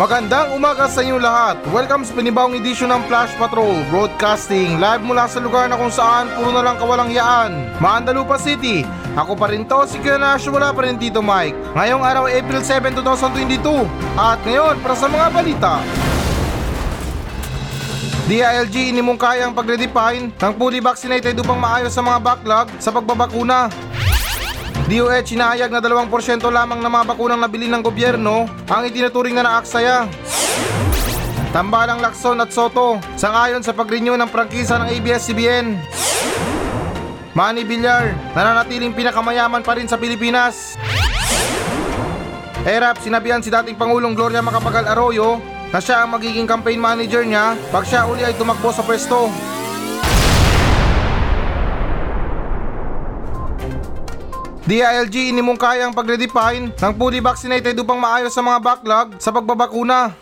Magandang umaga sa inyo lahat. Welcome sa pinibawang edisyon ng Flash Patrol Broadcasting, live mula sa lugar na kung saan puro na lang kawalangyaan, Mandalupa City. Ako pa rin to, si Kionash, wala pa rin dito Mike. Ngayong araw April 7, 2022. At ngayon, para sa mga balita. DILG inimungkay ang pagredefine ng fully vaccinated upang maayos sa mga backlog sa pagbabakuna. DOH inaayag na 2% lamang na mga bakunang nabili ng gobyerno ang itinuturing na naaksaya. Tambalang Lacson at Soto sangayon sa pag-renew ng prangkisa ng ABS-CBN. Manny Villar nananatiling pinakamayaman pa rin sa Pilipinas. Erap sinabihan si dating Pangulong Gloria Macapagal-Arroyo na siya ang magiging campaign manager niya pag siya uli ay tumakbo sa pwesto. DILG inimungkay ang pagredefine ng fully vaccinated upang maayos sa mga backlog sa pagbabakuna.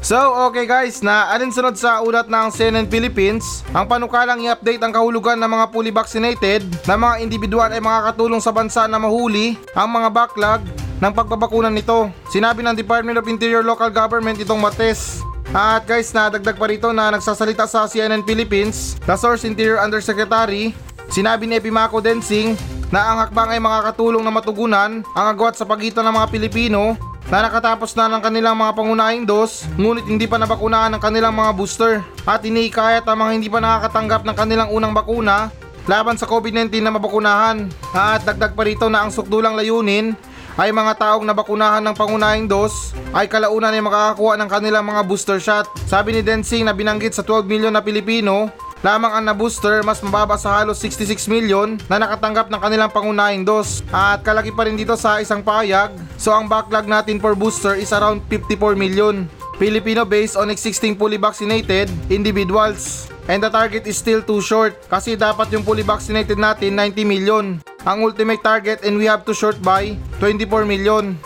So okay guys, na alinsunod sa ulat ng CNN Philippines, ang panukalang i-update ang kahulugan ng mga fully vaccinated na mga individual ay makakatulong sa bansa na mahuli ang mga backlog ng pagbabakuna nito. Sinabi ng Department of Interior Local Government itong Martes. At guys, nadagdag pa rito na nagsasalita sa CNN Philippines, the source Interior Undersecretary, sinabi ni Epimaco Densing na ang hakbang ay makakatulong na matugunan ang agwat sa pagitan ng mga Pilipino na nakatapos na ng kanilang mga pangunahing dos ngunit hindi pa nabakunahan ng kanilang mga booster, at iniikayat ang mga hindi pa nakakatanggap ng kanilang unang bakuna laban sa COVID-19 na mabakunahan. At dagdag pa rito na ang sukdulang layunin ay mga taong nabakunahan ng pangunahing dos ay kalaunan ay makakakuha ng kanilang mga booster shot. Sabi ni Densing na binanggit sa 12 milyon na Pilipino lamang ang na-booster, mas mababa sa halos 66 milyon na nakatanggap ng kanilang pangunahing dos. At kalaki pa rin dito sa isang pahayag, so ang backlog natin for booster is around 54 milyon Filipino based on existing fully vaccinated individuals. And the target is still too short kasi dapat yung fully vaccinated natin 90 milyon. Ang ultimate target, and we have to short by 24 milyon.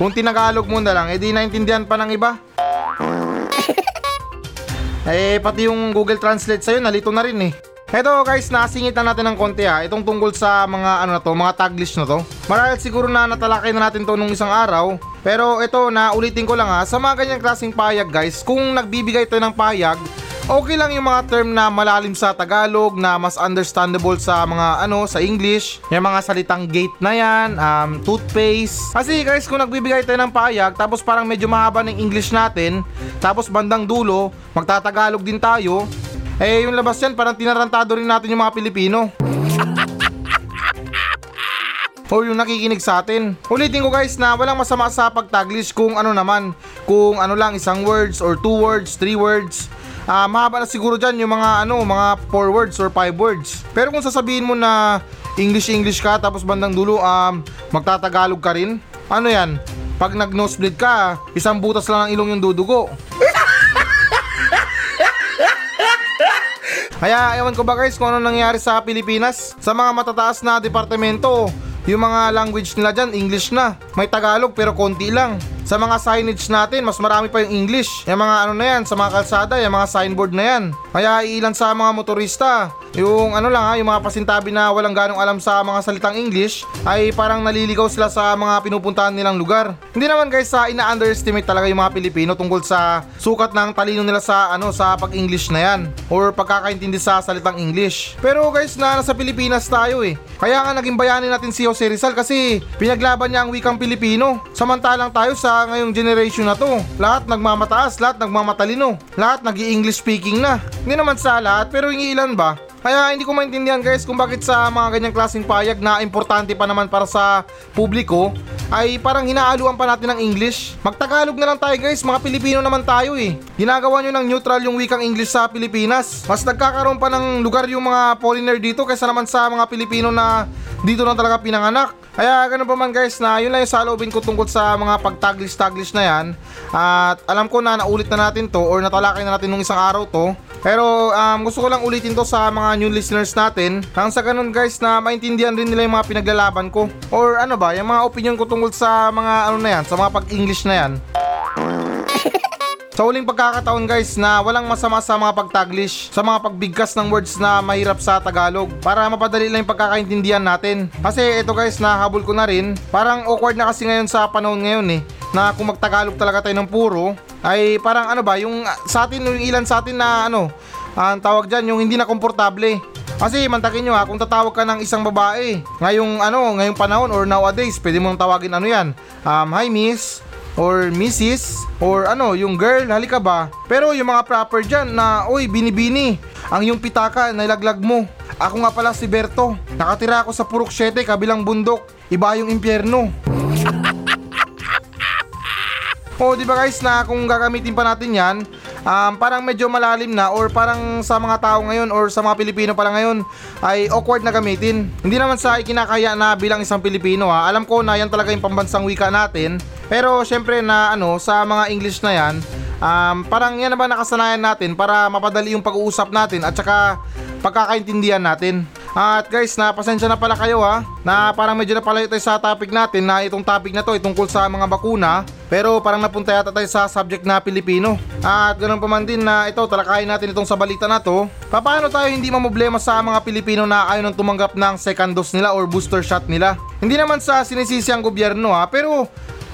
Kung tinagalog mo na lang, edi naintindihan pa ng iba. Pati yung Google Translate sa'yo nalito na rin eh. Eto guys, nasingit na natin ng konti ha, itong tungkol sa mga mga taglish na to. Marahil siguro na natalakay na natin to nung isang araw, pero eto na ulitin ko lang ha, sa mga ganyang klaseng pahayag guys, kung nagbibigay tayo ng pahayag, okay lang yung mga term na malalim sa Tagalog, na mas understandable sa mga sa English. Yung mga salitang gate na yan, toothpaste. Kasi guys, kung nagbibigay tayo ng pahayag, tapos parang medyo mahaba ng English natin, tapos bandang dulo, magtatagalog din tayo, eh yung labas yan, parang tinarantado rin natin yung mga Pilipino. O yung nakikinig sa atin. Ulitin ko guys na walang masama sa pagtaglish kung kung lang, isang words or two words, three words. Mahaba na siguro dyan yung mga 4 words or 5 words. Pero kung sasabihin mo na English ka, tapos bandang dulo magtatagalog ka rin, ano yan? Pag nag-nosebleed ka, isang butas lang ng ilong yung dudugo. Kaya ewan ko ba guys kung ano nangyari sa Pilipinas. Sa mga matataas na departamento, yung mga language nila dyan, English na. May Tagalog pero konti lang. Sa mga signage natin, mas marami pa yung English. Yung mga sa mga kalsada, yung mga signboard na yan. Kaya ilan sa mga motorista, yung yung mga pasintabi na walang ganong alam sa mga salitang English, ay parang naliligaw sila sa mga pinupuntahan nilang lugar. Hindi naman guys sa ina-underestimate talaga yung mga Pilipino tungkol sa sukat ng talino nila sa sa pag-English na yan, or pagkakaintindi sa salitang English. Pero guys, nasa Pilipinas tayo eh. Kaya nga naging bayani natin si Jose Rizal kasi pinaglaban niya ang wikang Pilipino. Samantalang tayo sa ngayong generation na to, lahat nagmamataas, lahat nagmamatalino, lahat nag-i-English speaking na. Hindi naman sa lahat, pero yung ilan ba? Kaya hindi ko maintindihan guys kung bakit sa mga ganyang klaseng payag na importante pa naman para sa publiko ay parang hinaaluan pa natin ng English. Magtagalog na lang tayo guys, mga Pilipino naman tayo eh. Ginagawa nyo ng neutral yung wikang English sa Pilipinas. Mas nagkakaroon pa ng lugar yung mga foreigner dito kaysa naman sa mga Pilipino na dito na talaga pinanganak. Kaya ganun pa man guys, na yun lang yung saloobin ko tungkol sa mga pagtaglish-taglish na yan. At alam ko na naulit na natin to, or natalakay na natin nung isang araw to. Pero gusto ko lang ulitin to sa mga new listeners natin, nang sa ganun guys na maintindihan rin nila yung mga pinaglalaban ko, or yung mga opinion ko tungkol sa mga sa mga pag-English na yan. Sa huling pagkakataon guys, na walang masama sa mga pagtaglish, sa mga pagbigkas ng words na mahirap sa Tagalog para mapadali lang yung pagkakaintindihan natin. Kasi ito guys, nahabol ko na rin, parang awkward na kasi ngayon sa panahon ngayon eh. na kung magtagalog talaga tayo ng puro, ay parang ano ba, yung sa atin, yung ilan sa atin na ano, ang tawag dyan, yung hindi na komportable. Kasi mantakin nyo ha, kung tatawag ka ng isang babae ngayong ano, ngayong panahon or nowadays, pwede mong tawagin ano yan, hi miss, or mrs, or ano, yung girl, halika ba? Pero yung mga proper dyan na, oy binibini, ang yung pitaka, nailaglag mo. Ako nga pala si Berto, nakatira ako sa Purok 7, kabilang bundok, iba yung impyerno. O diba guys, na kung gagamitin pa natin yan, parang medyo malalim na, or parang sa mga tao ngayon or sa mga Pilipino pala ngayon ay awkward na gamitin. Hindi naman sa ikinakaya na bilang isang Pilipino ha. Alam ko na yan talaga yung pambansang wika natin, pero syempre na ano, sa mga English na yan, parang yan na ba nakasanayan natin para mapadali yung pag-uusap natin at saka pagkakaintindihan natin. At guys, napasensya na pala kayo ha, na parang medyo napalayo tayo sa topic natin, na itong topic na to ay tungkol sa mga bakuna, pero parang napunta yata tayo sa subject na Pilipino. At ganoon pa man din na ito, talakayin natin itong sa balita na to. Paano tayo hindi mamoblema sa mga Pilipino na ayaw nang tumanggap ng second dose nila or booster shot nila? Hindi naman sa sinisisi ang gobyerno ha, pero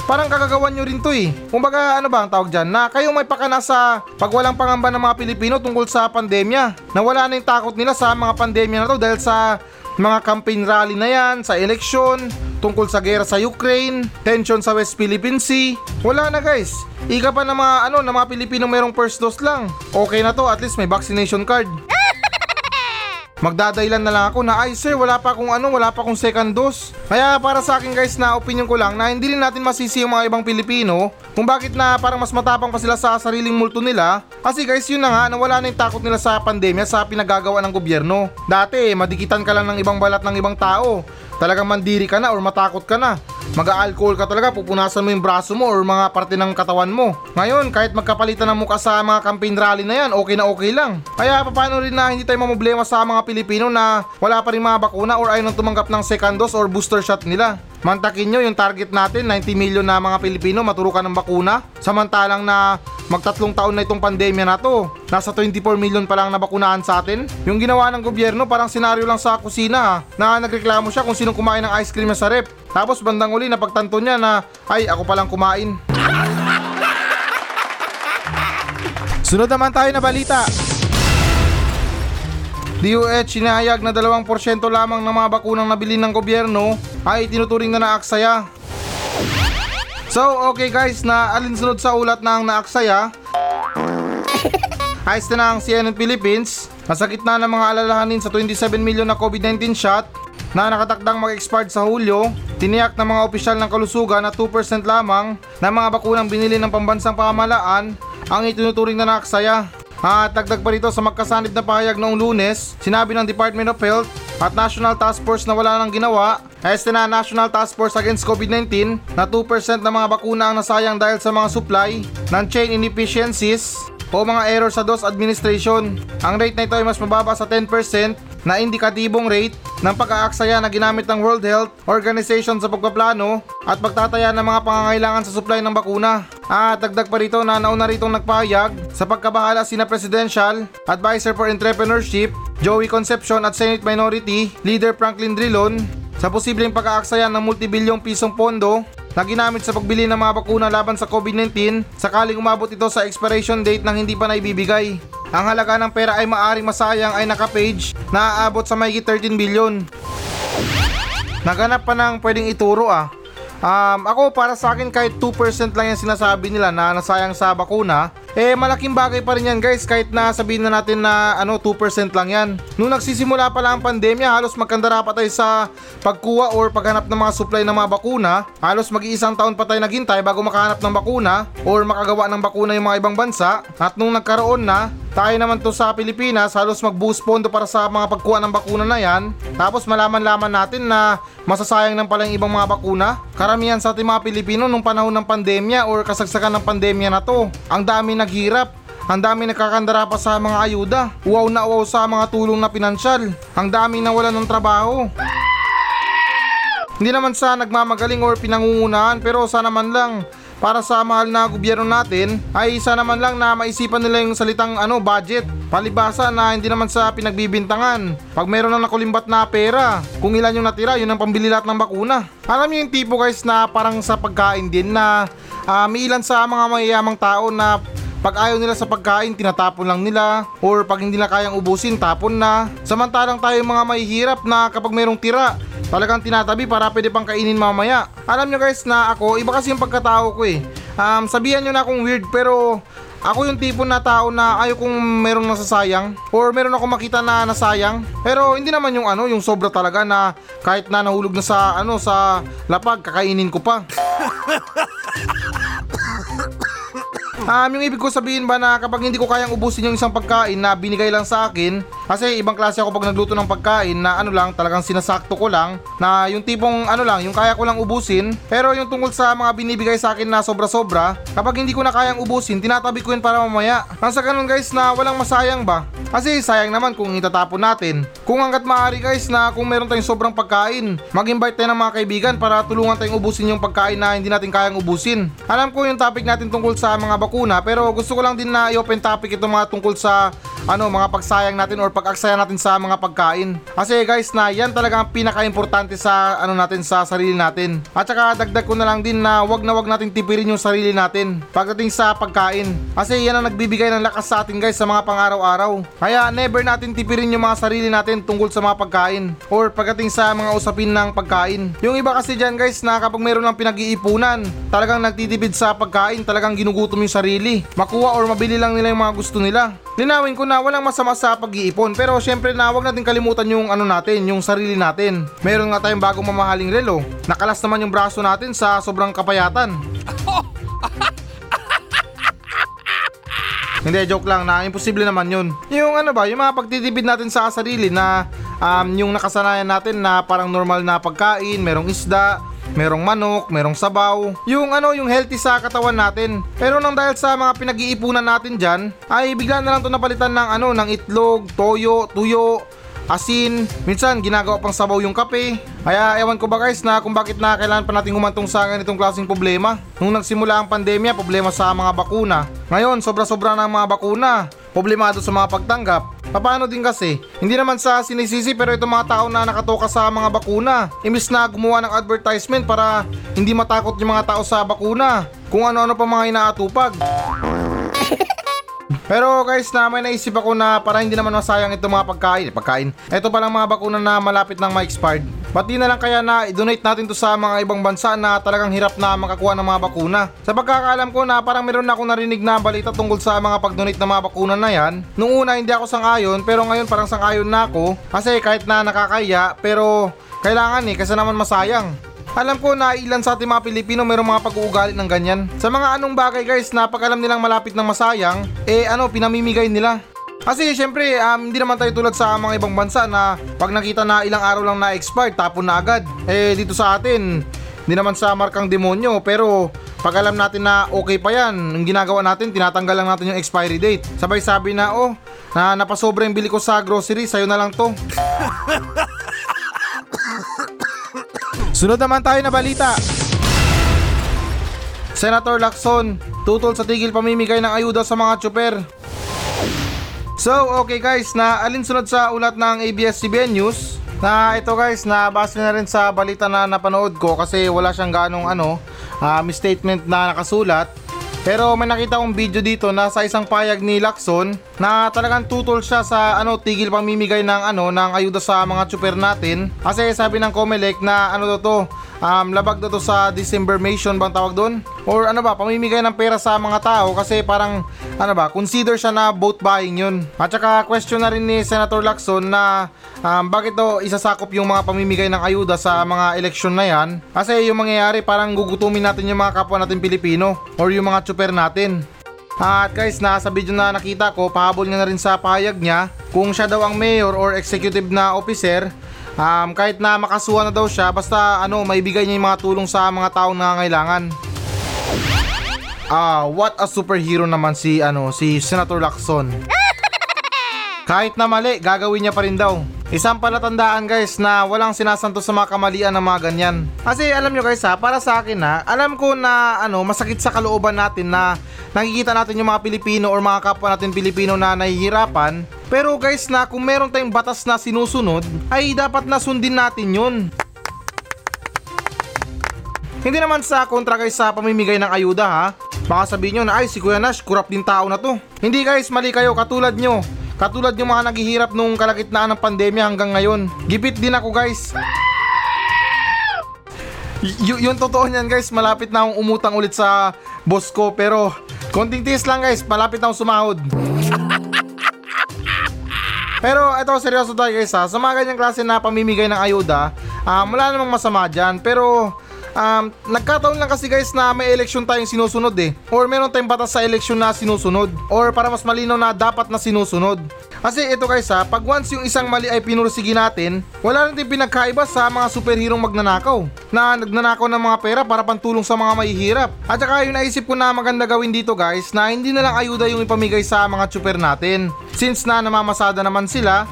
parang kagagawan nyo rin to eh. Kumbaga ano ba ang tawag dyan, na kayong may pakana sa pagwalang pangamba ng mga Pilipino tungkol sa pandemya. Nawala na yung takot nila sa mga pandemya na to dahil sa mga campaign rally na yan, sa eleksyon, tungkol sa gera sa Ukraine, tension sa West Philippine Sea. Wala na guys. Ika pa ng mga, ano, ng mga Pilipino mayroong first dose lang. Okay na to, at least may vaccination card. Magdadailan na lang ako na ay sir, wala pa akong second dose. Kaya para sa akin guys, na opinion ko lang na hindi rin natin masisi yung mga ibang Pilipino kung bakit na parang mas matapang pa sila sa sariling multo nila. Kasi guys, yun na nga, nawala na yung takot nila sa pandemya sa pinagagawa ng gobyerno. Dati madikitan ka lang ng ibang balat ng ibang tao, talagang mandiri ka na or matakot ka na, mag-a-alcohol ka talaga, pupunasan mo yung braso mo or mga parte ng katawan mo. Ngayon, kahit magkapalitan ng mukha sa mga campaign rally na yan, okay na okay lang. Kaya paano rin na hindi tayo mamoblema sa mga Pilipino na wala pa rin mga bakuna or ayaw nang tumanggap ng second dose or booster shot nila. Mantakin nyo yung target natin, 90 million na mga Pilipino maturukan ng bakuna, samantalang na magtatlong taon na itong pandemya na to, nasa 24 million pa lang nabakunaan sa atin. Yung ginawa ng gobyerno parang senaryo lang sa kusina ha, na nagreklamo siya kung sinong kumain ng ice cream na sa rep, tapos bandang uli napagtanto niya na ay ako palang kumain. Sunod naman tayo na balita. DOH sinahayag na 2% lamang ng mga bakunang nabili ng gobyerno ay tinuturing na naaksaya. So okay guys, na alinsunod sa ulat ng naaksaya ayos na ang CNN Philippines. Masakit na ng mga alalahanin sa 27 million na COVID-19 shot na nakatakdang mag-expired sa Hulyo. Tiniyak ng mga opisyal ng kalusugan na 2% lamang ng mga bakunang binili ng pambansang pamahalaan ang itinuturing na naaksaya. At dagdag pa rito sa magkasanib na pahayag noong Lunes, sinabi ng Department of Health at National Task Force na wala nang ginawa. Este na National Task Force Against COVID-19 na 2% ng mga bakuna ang nasayang dahil sa mga supply ng chain inefficiencies o mga error sa dose administration. Ang rate na ito ay mas mababa sa 10% na indikatibong rate ng pag-aaksaya na ginamit ng World Health Organization sa pagpaplano at pagtataya ng mga pangangailangan sa supply ng bakuna. At dagdag pa rito na nauna ritong nagpahayag sa pagkabahala sina Presidential Advisor for Entrepreneurship Joey Concepcion at Senate Minority Leader Franklin Drilon sa posibleng pag-aaksaya ng multibilyong pisong pondo na ginamit sa pagbili ng mga bakuna laban sa COVID-19 sakaling umabot ito sa expiration date nang hindi pa naibibigay. Ang halaga ng pera ay maaaring masayang ay naka-page na aabot sa mahigit 13 bilyon. Naganap pa ng pwedeng ituro ah. Ako para sa akin kahit 2% lang yung sinasabi nila na nasayang sa bakuna, eh malaking bagay pa rin yan guys, kahit na sabihin na natin na ano, 2% lang yan. Nung nagsisimula pa lang ang pandemya, halos magkandara pa tayo sa pagkuha or paghanap ng mga supply ng mga bakuna. Halos mag-iisang taon pa tayo naghintay bago makahanap ng bakuna or makagawa ng bakuna yung mga ibang bansa. At nung nagkaroon na, tayo naman to sa Pilipinas, halos mag-boost pondo para sa mga pagkuha ng bakuna na yan. Tapos malaman-laman natin na masasayang ng pala yung ibang mga bakuna. Karamihan sa ating mga Pilipino nung panahon ng pandemya or kasagsakan ng pandemya na to, ang dami naghirap, ang dami nakakandara pa sa mga ayuda, uwaw na uwaw sa mga tulong na pinansyal, ang dami nawalan ng trabaho. Hindi naman sa nagmamagaling or pinangungunahan, pero sana man lang para sa mahal na gobyerno natin ay sana man lang na maisipan nila yung salitang ano, budget, palibasa na hindi naman sa pinagbibintangan. Pag meron ng nakulimbat na pera, kung ilan yung natira, yun ang pambili lahat ng bakuna. Alam niyo yung tipo guys, na parang sa pagkain din na May ilan sa mga mayayamang tao na pag ayaw nila sa pagkain, tinatapon lang nila, or pag hindi nila kayang ubusin, tapon na. Samantalang tayo mga mahihirap na kapag mayroong tira, talagang tinatabi para pwede pang kainin mamaya. Alam nyo guys na ako, iba kasi yung pagkatao ko eh. Sabihan nyo na akong weird, pero ako yung tipo na tao na ayaw kung merong nasasayang, or meron ako makita na nasayang. Pero hindi naman yung yung sobra talaga na kahit na nahulog na sa sa lapag, kakainin ko pa. Yung ibig ko sabihin ba na kapag hindi ko kayang ubusin yung isang pagkain na binigay lang sa akin, kasi ibang klase ako pag nagluto ng pagkain na talagang sinasakto ko lang, na yung tipong yung kaya ko lang ubusin. Pero yung tungkol sa mga binibigay sa akin na sobra-sobra, kapag hindi ko na kayang ubusin, tinatabi ko yun para mamaya. Ang sa ganun guys na walang masayang ba? Kasi sayang naman kung itatapon natin. Kung hanggat maaari guys na kung meron tayong sobrang pagkain, mag-invite tayo ng mga kaibigan para tulungan tayong ubusin yung pagkain na hindi natin kayang ubusin. Alam ko yung topic natin tungkol sa mga baku, pero gusto ko lang din na i-open topic itong mga tungkol sa mga pagsayang natin or pag-aksaya natin sa mga pagkain. Kasi guys na yan talaga ang pinaka-importante sa natin, sa sarili natin. At saka dagdag ko na lang din na wag natin tipirin yung sarili natin pagdating sa pagkain. Kasi yan ang nagbibigay ng lakas sa atin guys sa mga pang-araw-araw. Kaya never natin tipirin yung mga sarili natin tungkol sa mga pagkain or pagdating sa mga usapin ng pagkain. Yung iba kasi dyan guys na kapag meron ng pinag-iipunan, talagang nagtitipid sa pagkain, talagang ginugutom yung sarili. Makuha or mabili lang nila yung mga gusto nila. Linawin ko na walang masama sa pag-iipon, pero syempre na huwag natin kalimutan yung yung sarili natin. Meron nga tayong bagong mamahaling relo. Nakalas naman yung braso natin sa sobrang kapayatan. Hindi, joke lang na imposible naman yun. Yung yung mga pagtitipid natin sa sarili na yung nakasanayan natin na parang normal na pagkain, merong isda, merong manok, merong sabaw, yung yung healthy sa katawan natin. Pero nang dahil sa mga pinag-iipunan natin dyan, ay bigla na lang ito napalitan ng ng itlog, toyo, tuyo, asin, minsan ginagawa pang sabaw yung kape. Kaya ewan ko ba guys na kung bakit na kailangan pa natin humantong sa ganitong klaseng problema. Nung nagsimula ang pandemya, problema sa mga bakuna. Ngayon, sobra-sobra na ang mga bakuna, problemado sa mga pagtanggap. Paano din kasi, hindi naman sa sinisisi, pero itong mga tao na nakatoka sa mga bakuna, imbis na gumawa ng advertisement para hindi matakot yung mga tao sa bakuna, kung ano-ano pa mga inaatupag. Pero guys na may naisip ako na para hindi naman masayang itong mga pagkain, eto palang mga bakuna na malapit ng ma-expired, pati na lang kaya na i-donate natin to sa mga ibang bansa na talagang hirap na makakuha ng mga bakuna. Sa pagkakaalam ko na parang meron na akong narinig na balita tungkol sa mga pag-donate ng mga bakuna na yan. Nung una hindi ako sang-ayon, pero ngayon parang sang-ayon na ako, kasi kahit na nakakaya pero kailangan kasi naman masayang. Alam ko na ilan sa ating mga Pilipino mayroong mga pag-uugali ng ganyan. Sa mga bagay guys na pag alam nilang malapit ng masayang, pinamimigay nila. Kasi syempre, hindi naman tayo tulad sa mga ibang bansa na pag nakita na ilang araw lang na-expire, tapon na agad. Dito sa atin, hindi naman sa markang demonyo, pero pag alam natin na okay pa yan, yung ginagawa natin, tinatanggal lang natin yung expiry date. Sabay sabi na, na napasobra yung bili ko sa grocery, sayo na lang to. Sunod naman tayo na balita. Senator Lacson, tutol sa tigil pamimigay ng ayuda sa mga tsuper. So okay guys, na alinsunod sa ulat ng ABS-CBN News, na ito guys, na base na rin sa balita na napanood ko, kasi wala siyang ganong misstatement na nakasulat. Pero may nakita akong video dito na sa isang payag ni Lacson na talagang tutol siya sa tigil pamimigay ng ng ayuda sa mga tsuper natin. Kasi sabi ng Comelec na labag na to sa Decembermation bang tawag doon? Or pamimigay ng pera sa mga tao, kasi parang consider siya na vote buying yun. At saka question na rin ni Senator Lacson na bakit daw isasakop yung mga pamimigay ng ayuda sa mga eleksyon na yan? Kasi yung mangyayari parang gugutumin natin yung mga kapwa natin Pilipino or yung mga tsuper natin. At guys, na sa video na nakita ko, pahabol niya na rin sa pahayag niya kung siya daw ang mayor or executive na officer. Kahit na makasuhan na daw siya, basta maibigay niya yung mga tulong sa mga taong nangangailangan. What a superhero naman si si Senator Lacson. Kahit na mali, gagawin niya pa rin daw. Isang palatandaan guys na walang sinasanto sa mga kamalian ng mga ganyan. Kasi alam nyo guys para sa akin alam ko na masakit sa kalooban natin na nakikita natin yung mga Pilipino or mga kapwa natin Pilipino na nahihirapan. Pero guys na kung meron tayong batas na sinusunod, ay dapat na sundin natin yun. Hindi naman sa kontra guys sa pamimigay ng ayuda ha. Baka sabihin nyo na ay si Kuya Nash, kurap din tao na to. Hindi guys, mali kayo, katulad nyo. Katulad yung mga naghihirap nung kalagitnaan ng pandemya hanggang ngayon. Gipit din ako guys. Yung totoo nyan guys, malapit na akong umutang ulit sa boss ko. Pero konting tiis lang guys, malapit na akong sumahod. Pero eto, seryoso tayo guys ha. Sa mga ganyang klase na pamimigay ng ayuda, wala namang masama dyan. Pero nagkataon lang kasi guys na may eleksyon tayong sinusunod eh. Or meron tayong batas sa eleksyon na sinusunod. Or para mas malinaw na dapat na sinusunod. Kasi ito guys ha, pag once yung isang mali ay pinursigin natin, wala rin din pinagkaiba sa mga superhero magnanakaw. Na nagnanakaw ng mga pera para pantulong sa mga mahihirap. At saka yung naisip ko na maganda gawin dito guys, na hindi na lang ayuda yung ipamigay sa mga super natin. Since na namamasada naman sila,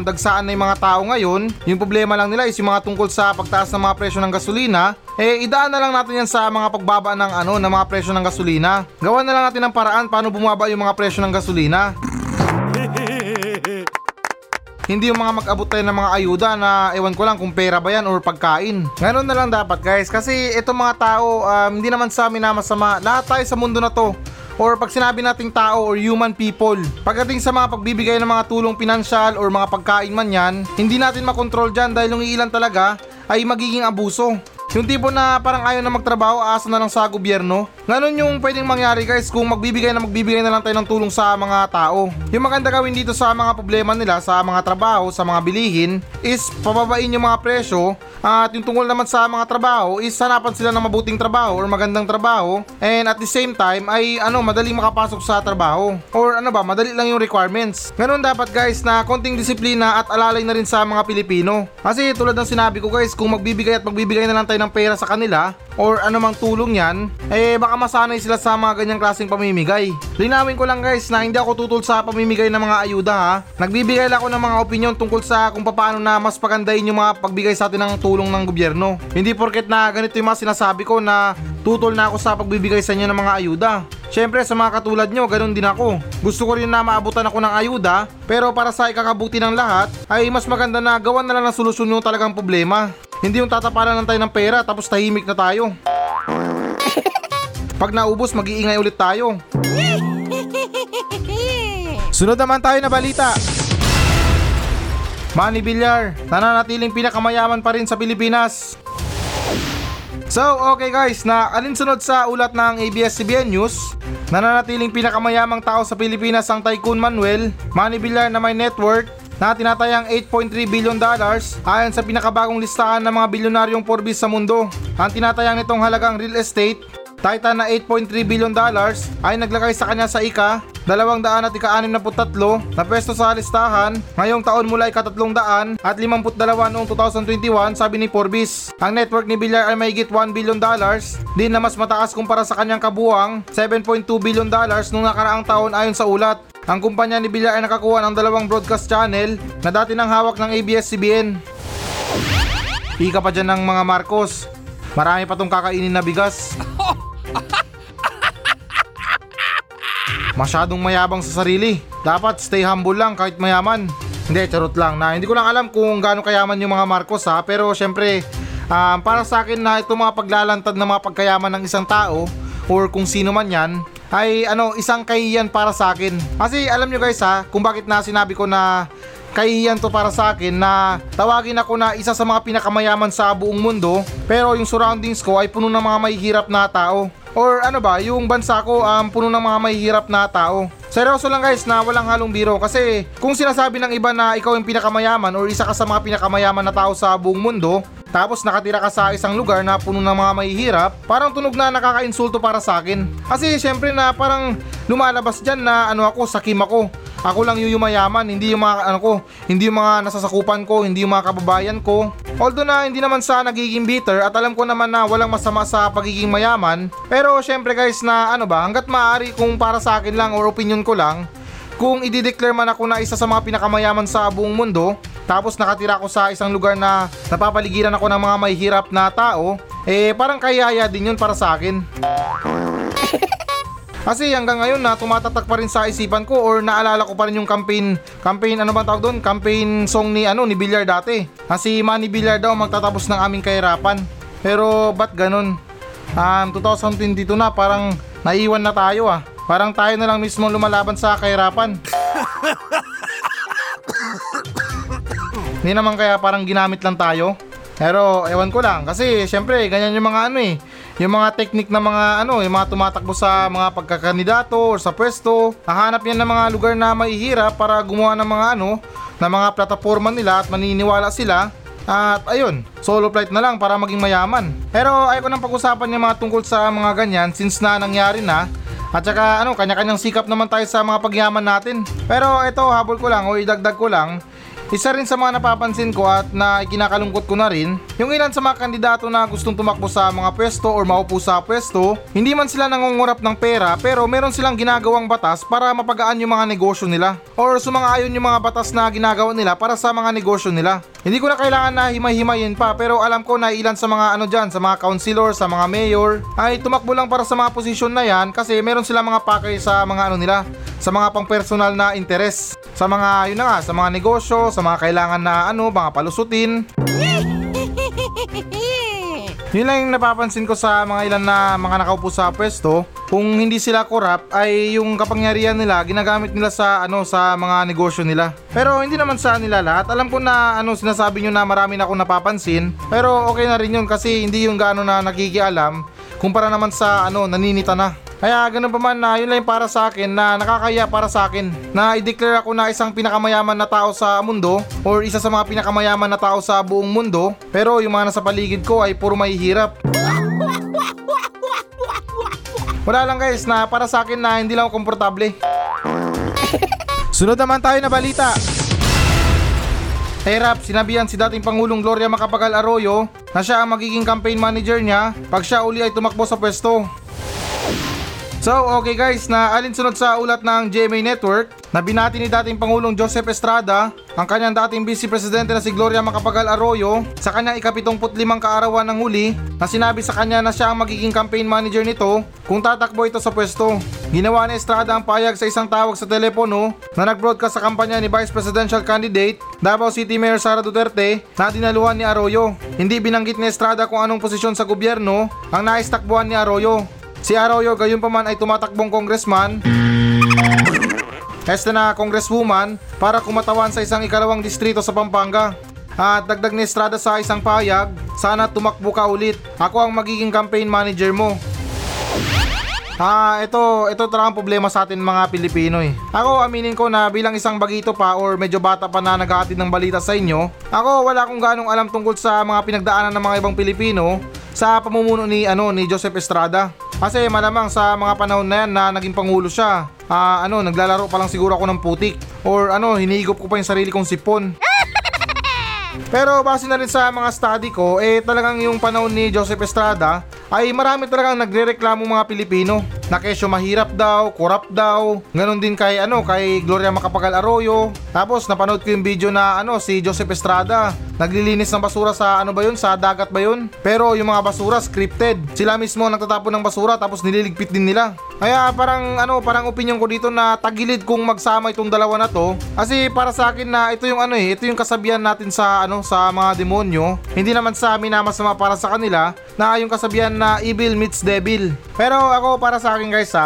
dagsaan na yung mga tao ngayon, yung problema lang nila is yung mga tungkol sa pagtaas ng mga presyo ng gasolina, eh idaan na lang natin yan sa mga pagbaba ng ng mga presyo ng gasolina. Gawa na lang natin ng paraan paano bumaba yung mga presyo ng gasolina. Hindi yung mga mag-abot tayo ng mga ayuda na ewan ko lang kung pera ba yan or pagkain. Ganun na lang dapat guys, kasi itong mga tao hindi naman sa amin na masama. Lahat tayo sa mundo na to, or pag sinabi nating tao or human people, pagdating sa mga pagbibigay ng mga tulong pinansyal or mga pagkain man yan, hindi natin makontrol dyan dahil yung ilan talaga ay magiging abuso. Yung tipo na parang ayaw na magtrabaho, aasa na lang sa gobyerno. Ganun yung pwedeng mangyari guys kung magbibigay na lang tayo ng tulong sa mga tao. Yung maganda gawin dito sa mga problema nila, sa mga trabaho, sa mga bilihin, is pababain yung mga presyo. At yung tungkol naman sa mga trabaho, is hanapan sila ng mabuting trabaho or magandang trabaho. And at the same time ay madaling makapasok sa trabaho. Or madali lang yung requirements. Ganun dapat guys, na konting disiplina at alalay na rin sa mga Pilipino. Kasi tulad ng sinabi ko guys, kung magbibigay na lang tayo ng pera sa kanila or anumang tulong yan, eh baka masanay sila sa mga ganyang klaseng pamimigay. Linawin ko lang guys na hindi ako tutol sa pamimigay ng mga ayuda ha. Nagbibigay lang ako ng mga opinion tungkol sa kung paano na mas pagandahin yung mga pagbigay sa atin ng tulong ng gobyerno. Hindi porket na ganito yung mga sinasabi ko na tutol na ako sa pagbibigay sa inyo ng mga ayuda. Siyempre sa mga katulad nyo, ganun din ako. Gusto ko rin na maabutan ako ng ayuda, pero para sa ikakabuti ng lahat, ay mas maganda na gawan na lang ng solusyon yung talagang problema. Hindi yung tatapalan lang tayo ng pera tapos tahimik na tayo. Pag naubos, mag-iingay ulit tayo. Sunod naman tayo na balita. Manny Villar, nananatiling pinakamayaman pa rin sa Pilipinas. So, okay guys, na alinsunod sa ulat ng ABS-CBN News, nananatiling pinakamayamang tao sa Pilipinas ang tycoon Manny Villar na may net worth na tinatayang $8.3 billion ayon sa pinakabagong listahan ng mga bilyonaryong Forbes sa mundo. Ang tinatayang nitong halagang real estate titan na $8.3 billion ay naglagay sa kanya sa ika-263 na pwesto sa listahan ngayong taon mula ika-352 noong 2021, sabi ni Forbes. Ang network ni Villar ay mahigit $1 billion, din na mas mataas kumpara sa kanyang kabuang $7.2 billion noong nakaraang taon ayon sa ulat. Ang kumpanya ni Villar ay nakakuha ng 2 broadcast channel na dati nang hawak ng ABS-CBN. Ika pa dyan ng mga Marcos. Marami pa tong kakainin na bigas. Masyadong mayabang sa sarili. Dapat stay humble lang kahit mayaman. Hindi, charot lang na. Hindi ko lang alam kung gaano kayaman yung mga Marcos ha. Pero syempre, para sa akin na itong mga paglalantad na mga pagkayaman ng isang tao or kung sino man yan, ay isang kahihiyan para sa akin. Kasi alam nyo guys ha, kung bakit na sinabi ko na kahihiyan to para sa akin na tawagin ako na isa sa mga pinakamayaman sa buong mundo, pero yung surroundings ko ay puno ng mga mahihirap na tao. Or yung bansa ko puno ng mga mahihirap na tao. Seryoso lang guys na walang halong biro, kasi kung sinasabi ng iba na ikaw yung pinakamayaman or isa ka sa mga pinakamayaman na tao sa buong mundo, tapos nakatira ka sa isang lugar na puno ng mga mahihirap, parang tunog na nakakainsulto para sa akin. Kasi syempre na parang lumalabas dyan na ako, sakim ako. Ako lang yung mayaman, hindi yung mga ko, hindi yung mga nasasakupan ko, hindi yung mga kababayan ko. Although na hindi naman sa nagiging bitter at alam ko naman na walang masama sa pagiging mayaman, pero syempre guys na hanggat maaari kung para sa akin lang or opinion ko lang, kung i-declare man ako na isa sa mga pinakamayaman sa buong mundo, tapos nakatira ako sa isang lugar na napapaligiran ako ng mga mahihirap na tao, eh parang kayaya din yun para sa akin. Kasi hanggang ngayon na tumatatak pa rin sa isipan ko or naalala ko pa rin yung campaign campaign song ni Villar dati. Kasi Manny Villar daw magtatapos ng aming kahirapan. Pero ba't ganun? 2022 na, parang naiwan na tayo ah. Parang tayo na lang mismo lumalaban sa kahirapan. Hindi naman kaya parang ginamit lang tayo. Pero ewan ko lang kasi syempre ganyan yung mga ano eh, yung mga teknik na mga ano, yung mga tumatakbo sa mga pagkakandidato o sa pwesto, hahanap yan ng mga lugar na mahihirap para gumawa ng mga ano, ng mga plataforma nila at maniniwala sila. At ayun, solo flight na lang para maging mayaman. Pero ayoko nang pag-usapan yung mga tungkol sa mga ganyan since na nangyari na. At saka ano, kanya-kanyang sikap naman tayo sa mga pagyaman natin. Pero ito, habol ko lang o idagdag ko lang, isa rin sa mga napapansin ko at na ikinakalungkot ko na rin, yung ilan sa mga kandidato na gustong tumakbo sa mga pwesto o maupo sa pwesto, hindi man sila nangungurap ng pera pero meron silang ginagawang batas para mapagaan yung mga negosyo nila or sumang-ayon yung mga batas na ginagawa nila para sa mga negosyo nila. Hindi ko na kailangan na himay-himayin pa pero alam ko na ilan sa mga ano dyan, sa mga councilor, sa mga mayor, ay tumakbo lang para sa mga posisyon na yan kasi meron silang mga pakay sa mga ano nila, sa mga pang-personal na interes, sa mga, yun na nga, sa mga negosyo, sa mga kailangan na ano, mga palusutin. Yun lang yung napapansin ko sa mga ilan na mga nakaupo sa pwesto, kung hindi sila corrupt ay yung kapangyarihan nila ginagamit nila sa ano, sa mga negosyo nila. Pero hindi naman sa nila lahat. Alam ko na ano, sinasabi nyo na marami na akong napapansin, pero okay na rin yun kasi hindi yung gaano na nakikialam kumpara naman sa ano, naninita na. Kaya ganun pa man na yun lang para sa akin na nakakaya para sa akin na i-declare ako na isang pinakamayaman na tao sa mundo or isa sa mga pinakamayaman na tao sa buong mundo pero yung mga nasa paligid ko ay puro mahihirap. Wala lang guys, na para sa akin na hindi lang ako komportable. Sunod naman tayo na balita. Erap, sinabihan si dating Pangulong Gloria Macapagal-Arroyo na siya ang magiging campaign manager niya pag siya uli ay tumakbo sa pwesto. So okay guys, na alinsunod sa ulat ng GMA Network na binati ni dating Pangulong Joseph Estrada ang kanyang dating Vice Presidente na si Gloria Macapagal-Arroyo sa kanyang 75 kaarawan ng huli na sinabi sa kanya na siya ang magiging campaign manager nito kung tatakbo ito sa pwesto. Ginawa ni Estrada ang payag sa isang tawag sa telepono na nag-broadcast sa kampanya ni Vice Presidential Candidate Davao City Mayor Sara Duterte na dinaluhan ni Arroyo. Hindi binanggit ni Estrada kung anong posisyon sa gobyerno ang naistakbuhan ni Arroyo. Si Arroyo gayunpaman ay tumatakbong congressman este na congresswoman para kumatawan sa isang 2nd distrito sa Pampanga. At dagdag ni Estrada sa isang pahayag, sana tumakbo ka ulit, ako ang magiging campaign manager mo. Ito talagang problema sa atin mga Pilipino eh. Ako aminin ko na bilang isang bagito pa or medyo bata pa na naghahatid ng balita sa inyo, ako wala akong ganong alam tungkol sa mga pinagdaanan ng mga ibang Pilipino sa pamumuno ni Joseph Estrada. Kasi malamang sa mga panahon na yan na naging pangulo siya, naglalaro pa lang siguro ako ng putik or hinihigop ko pa yung sarili kong sipon. Pero base na rin sa mga study ko, talagang yung panahon ni Joseph Estrada ay marami talagang nagrereklamo mga Pilipino na kesyo mahirap daw, corrupt daw, ganun din kay Gloria Macapagal-Arroyo. Tapos napanood ko yung video na si Joseph Estrada naglilinis ng basura sa sa dagat ba yun? Pero yung mga basura scripted, sila mismo nagtatapon ng basura tapos nililigpit din nila. Kaya parang opinion ko dito na tagilid kung magsama itong dalawa na to. Kasi para sa akin na ito yung ito yung kasabihan natin sa sa mga demonyo. Hindi naman sa amin na masama para sa kanila na yung kasabihan na evil meets devil. Pero ako para sa akin guys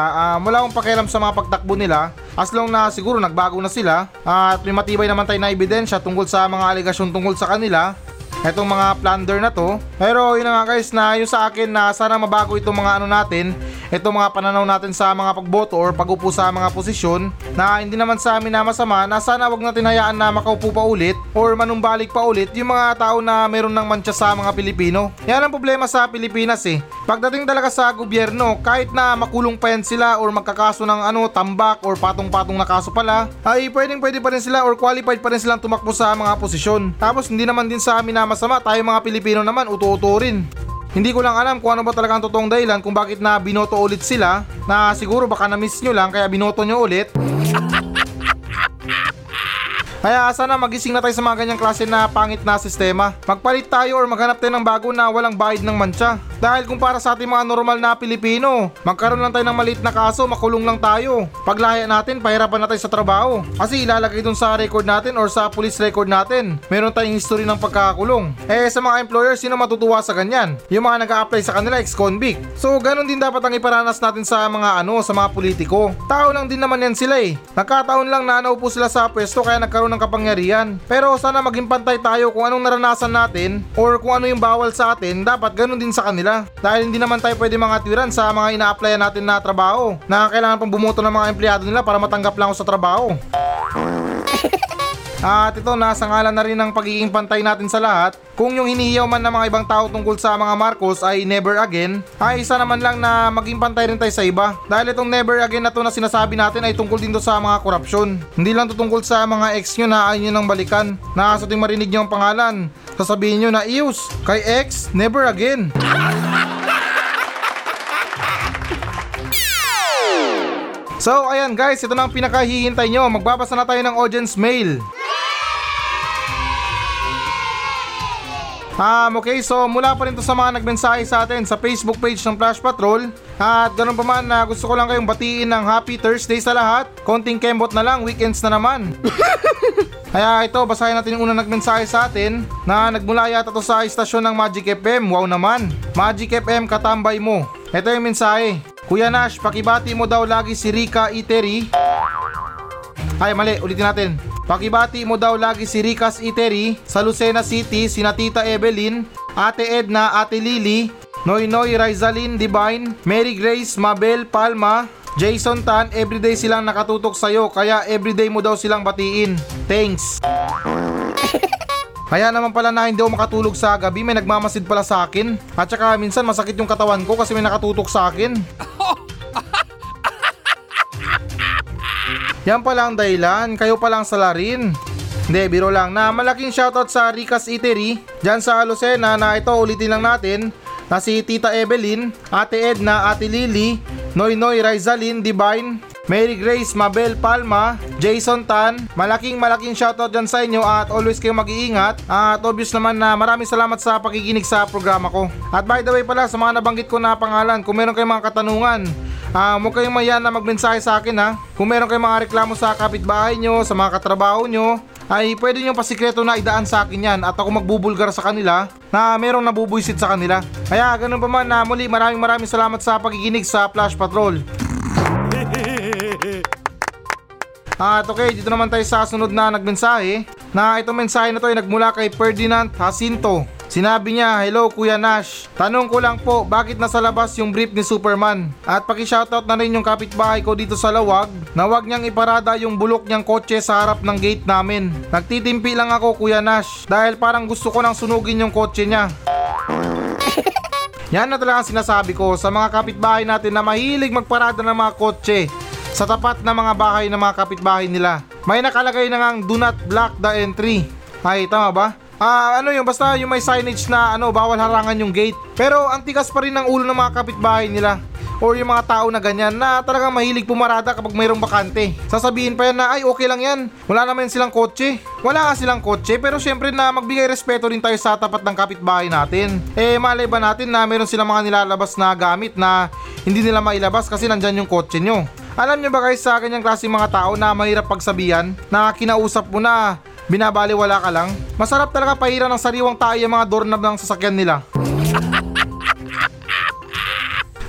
wala akong pakialam sa mga pagtakbo nila as long na siguro nagbago na sila at may matibay naman tayo na ebidensya tungkol sa mga alegasyon tungkol sa kanila. Etong mga plunder na to. Pero yun na nga guys na yun sa akin na sana mabago itong mga natin, itong mga pananaw natin sa mga pagboto or pag-upo sa mga posisyon na hindi naman sa amin na masama, na sana wag natin hayaan na makaupo pa ulit or manumbalik pa ulit yung mga tao na meron ng mantsa sa mga Pilipino. Yan ang problema sa Pilipinas eh. Pagdating talaga sa gobyerno, kahit na makulong pa yan sila or magkakaso ng tambak or patong-patong na kaso pala, ay pwedeng-pwede pa rin sila or qualified pa rin silang tumakbo sa mga posisyon. Tapos hindi naman din sa amin na masama, tayo mga Pilipino naman uto-uto rin. Hindi ko lang alam kung ano ba talaga ang totoong dahilan kung bakit na binoto ulit sila, na siguro baka na-miss nyo lang kaya binoto nyo ulit. Kaya sana magising na tayo sa mga ganyang klase na pangit na sistema. Magpalit tayo or maghanap tayo ng bago na walang bayad ng mantsa. Dahil kung para sa ating mga normal na Pilipino, magkaroon lang tayo ng maliit na kaso, makulong lang tayo. Paglaya natin, pahirapan natin sa trabaho. Kasi ilalagay dun sa record natin or sa police record natin. Meron tayong history ng pagkakakulong. Eh sa mga employers, sino matutuwa sa ganyan? Yung mga nag-a-apply sa kanila, ex-convict. So ganun din dapat ang iparanas natin sa mga sa mga politiko. Tao lang din naman yan sila eh. Nakataon lang na naupo sila sa pwesto kaya nagkaroon ng kapangyarihan. Pero sana maging pantay tayo kung anong naranasan natin or kung ano yung bawal sa atin, dapat ganun din sa kanila. Dahil hindi naman tayo pwede mga tiwiran sa mga ina-applyan natin na trabaho na kailangan pang bumoto ng mga empleyado nila para matanggap lang ako sa trabaho. At ito, nasa ngalan na rin ng pagiging pantay natin sa lahat, kung yung hinihiyaw man ng mga ibang tao tungkol sa mga Marcos ay never again, ay isa naman lang na maging pantay rin tayo sa iba. Dahil itong never again na to na sinasabi natin ay tungkol din to sa mga korupsyon. Hindi lang to tungkol sa mga ex nyo na ayaw nyo nang balikan, na sa tuwing marinig nyo ang pangalan, sasabihin nyo na iyos, kay ex, never again. So ayan guys, ito na ang pinakahihintay nyo, magbabasa na tayo ng audience mail. Okay, so mula pa rin to sa mga nagmensahe sa atin sa Facebook page ng Flash Patrol. At ganun pa man, gusto ko lang kayong batiin ng Happy Thursday sa lahat. Konting kembot na lang, weekends na naman. Kaya ito, basahin natin yung unang nagmensahe sa atin na nagmula yata to sa istasyon ng Magic FM. Wow naman, Magic FM katambay mo. Ito yung mensahe. Kuya Nash, pakibati mo daw lagi si Ricas Eatery. Ay mali, ulitin natin. Pakibati mo daw lagi si Ricas Eatery sa Lucena City, sina Tita Evelyn, Ate Edna, Ate Lily, Noynoy, Rizaline, Divine, Mary Grace, Mabel, Palma, Jason Tan. Everyday silang nakatutok sa'yo kaya everyday mo daw silang batiin. Thanks. Kaya naman pala na hindi ako makatulog sa gabi, may nagmamasid pala sa akin. At saka minsan masakit yung katawan ko kasi may nakatutok sa akin. Yan pala ang dahilan, kayo palang salarin. Hindi, biro lang na malaking shoutout sa Ricas Eatery dyan sa Lucena na ito ulitin lang natin na si Tita Evelyn, Ate Edna, Ate Lily, Noynoy, Rizaline, Divine, Mary Grace, Mabel, Palma, Jason Tan. Malaking shoutout dyan sa inyo at always kayong mag-iingat. At obvious naman na maraming salamat sa pakikinig sa programa ko. At by the way pala sa mga nabanggit ko na pangalan, kung meron kayong mga katanungan, huwag kayong maya na magmensahe sa akin ha. Kung meron kayong mga reklamo sa kapitbahay nyo, sa mga katrabaho nyo, ay pwede nyo pasikreto na idaan sa akin yan at ako magbubulgar sa kanila na merong nabubuisit sa kanila. Kaya ganun pa man na muli maraming salamat sa pakikinig sa Flash Patrol. At okay, dito naman tayo sa sunod na nagmensahe na itong mensahe na to ay nagmula kay Ferdinand Jacinto. Sinabi niya, hello Kuya Nash, tanong ko lang po bakit nasa labas yung brief ni Superman? At paki-shoutout na rin yung kapitbahay ko dito sa Lawag na wag niyang iparada yung bulok niyang kotse sa harap ng gate namin. Nagtitimpi lang ako Kuya Nash dahil parang gusto ko nang sunugin yung kotse niya. Yan na talaga sinasabi ko sa mga kapitbahay natin na mahilig magparada ng mga kotse sa tapat ng mga bahay ng mga kapitbahay nila. May nakalagay na ngang do not block the entry. Ay, tama ba? Basta yung may signage na bawal harangan yung gate. Pero ang tigas pa rin ng ulo ng mga kapitbahay nila or yung mga tao na ganyan na talagang mahilig pumarada kapag mayroong bakante. Sasabihin pa yan na ay okay lang yan, wala naman silang kotse. Wala nga silang kotse pero syempre na magbigay respeto rin tayo sa tapat ng kapitbahay natin. Eh malay ba natin na meron silang mga nilalabas na gamit na hindi nila mailabas kasi nandyan yung kotse nyo. Alam nyo ba guys sa ganyang klase mga tao na mahirap pagsabihan na kinausap mo na binabaliwala ka lang? Masarap talaga pahira ng sariwang tayo yung mga doorknob ng sasakyan nila.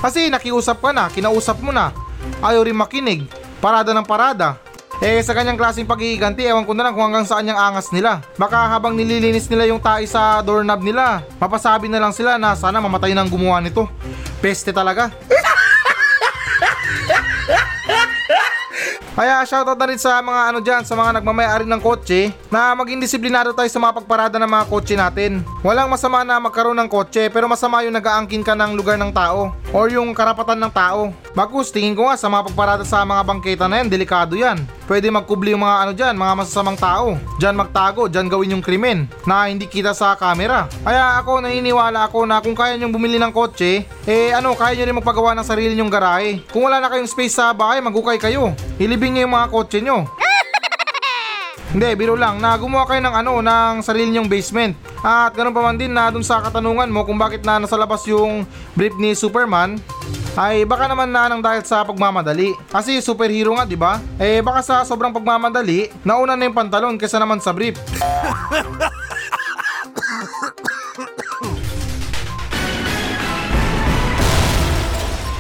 Kasi nakiusap ka na, kinausap mo na, ayaw rin makinig, parada ng parada. Eh sa kanyang klaseng pag-iiganti, ewan ko na lang kung hanggang saan yung angas nila. Baka habang nililinis nila yung tayo sa doorknob nila, mapasabi na lang sila na sana mamatay ng gumawa nito. Peste talaga. Kaya shoutout na rin sa mga dyan, sa mga nagmamayari ng kotse na maging disiplinado tayo sa mga pagparada ng mga kotse natin. Walang masama na magkaroon ng kotse pero masama yung nag-aangkin ka ng lugar ng tao or yung karapatan ng tao. Bagus, tingin ko nga sa mga pagparada sa mga bangketa na yan, delikado yan. Pwede magkubli yung mga dyan, mga masasamang tao. Dyan magtago, dyan gawin yung krimen na hindi kita sa camera. Kaya ako, naniniwala ako na kung kaya nyong bumili ng kotse, kaya nyo rin magpagawa ng sarili nyong garahe. Kung wala na kayong space sa bahay, maghukay kayo. Ilibing nyo yung mga kotse nyo. Hindi, biro lang na gumawa kayo ng ng sarili nyong basement. At ganoon pa man din na dun sa katanungan mo kung bakit na nasa labas yung brief ni Superman, ay baka naman na nang dahil sa pagmamadali. Kasi superhero nga, di ba? Eh baka sa sobrang pagmamadali, nauna na yung pantalon kaysa naman sa brief.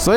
So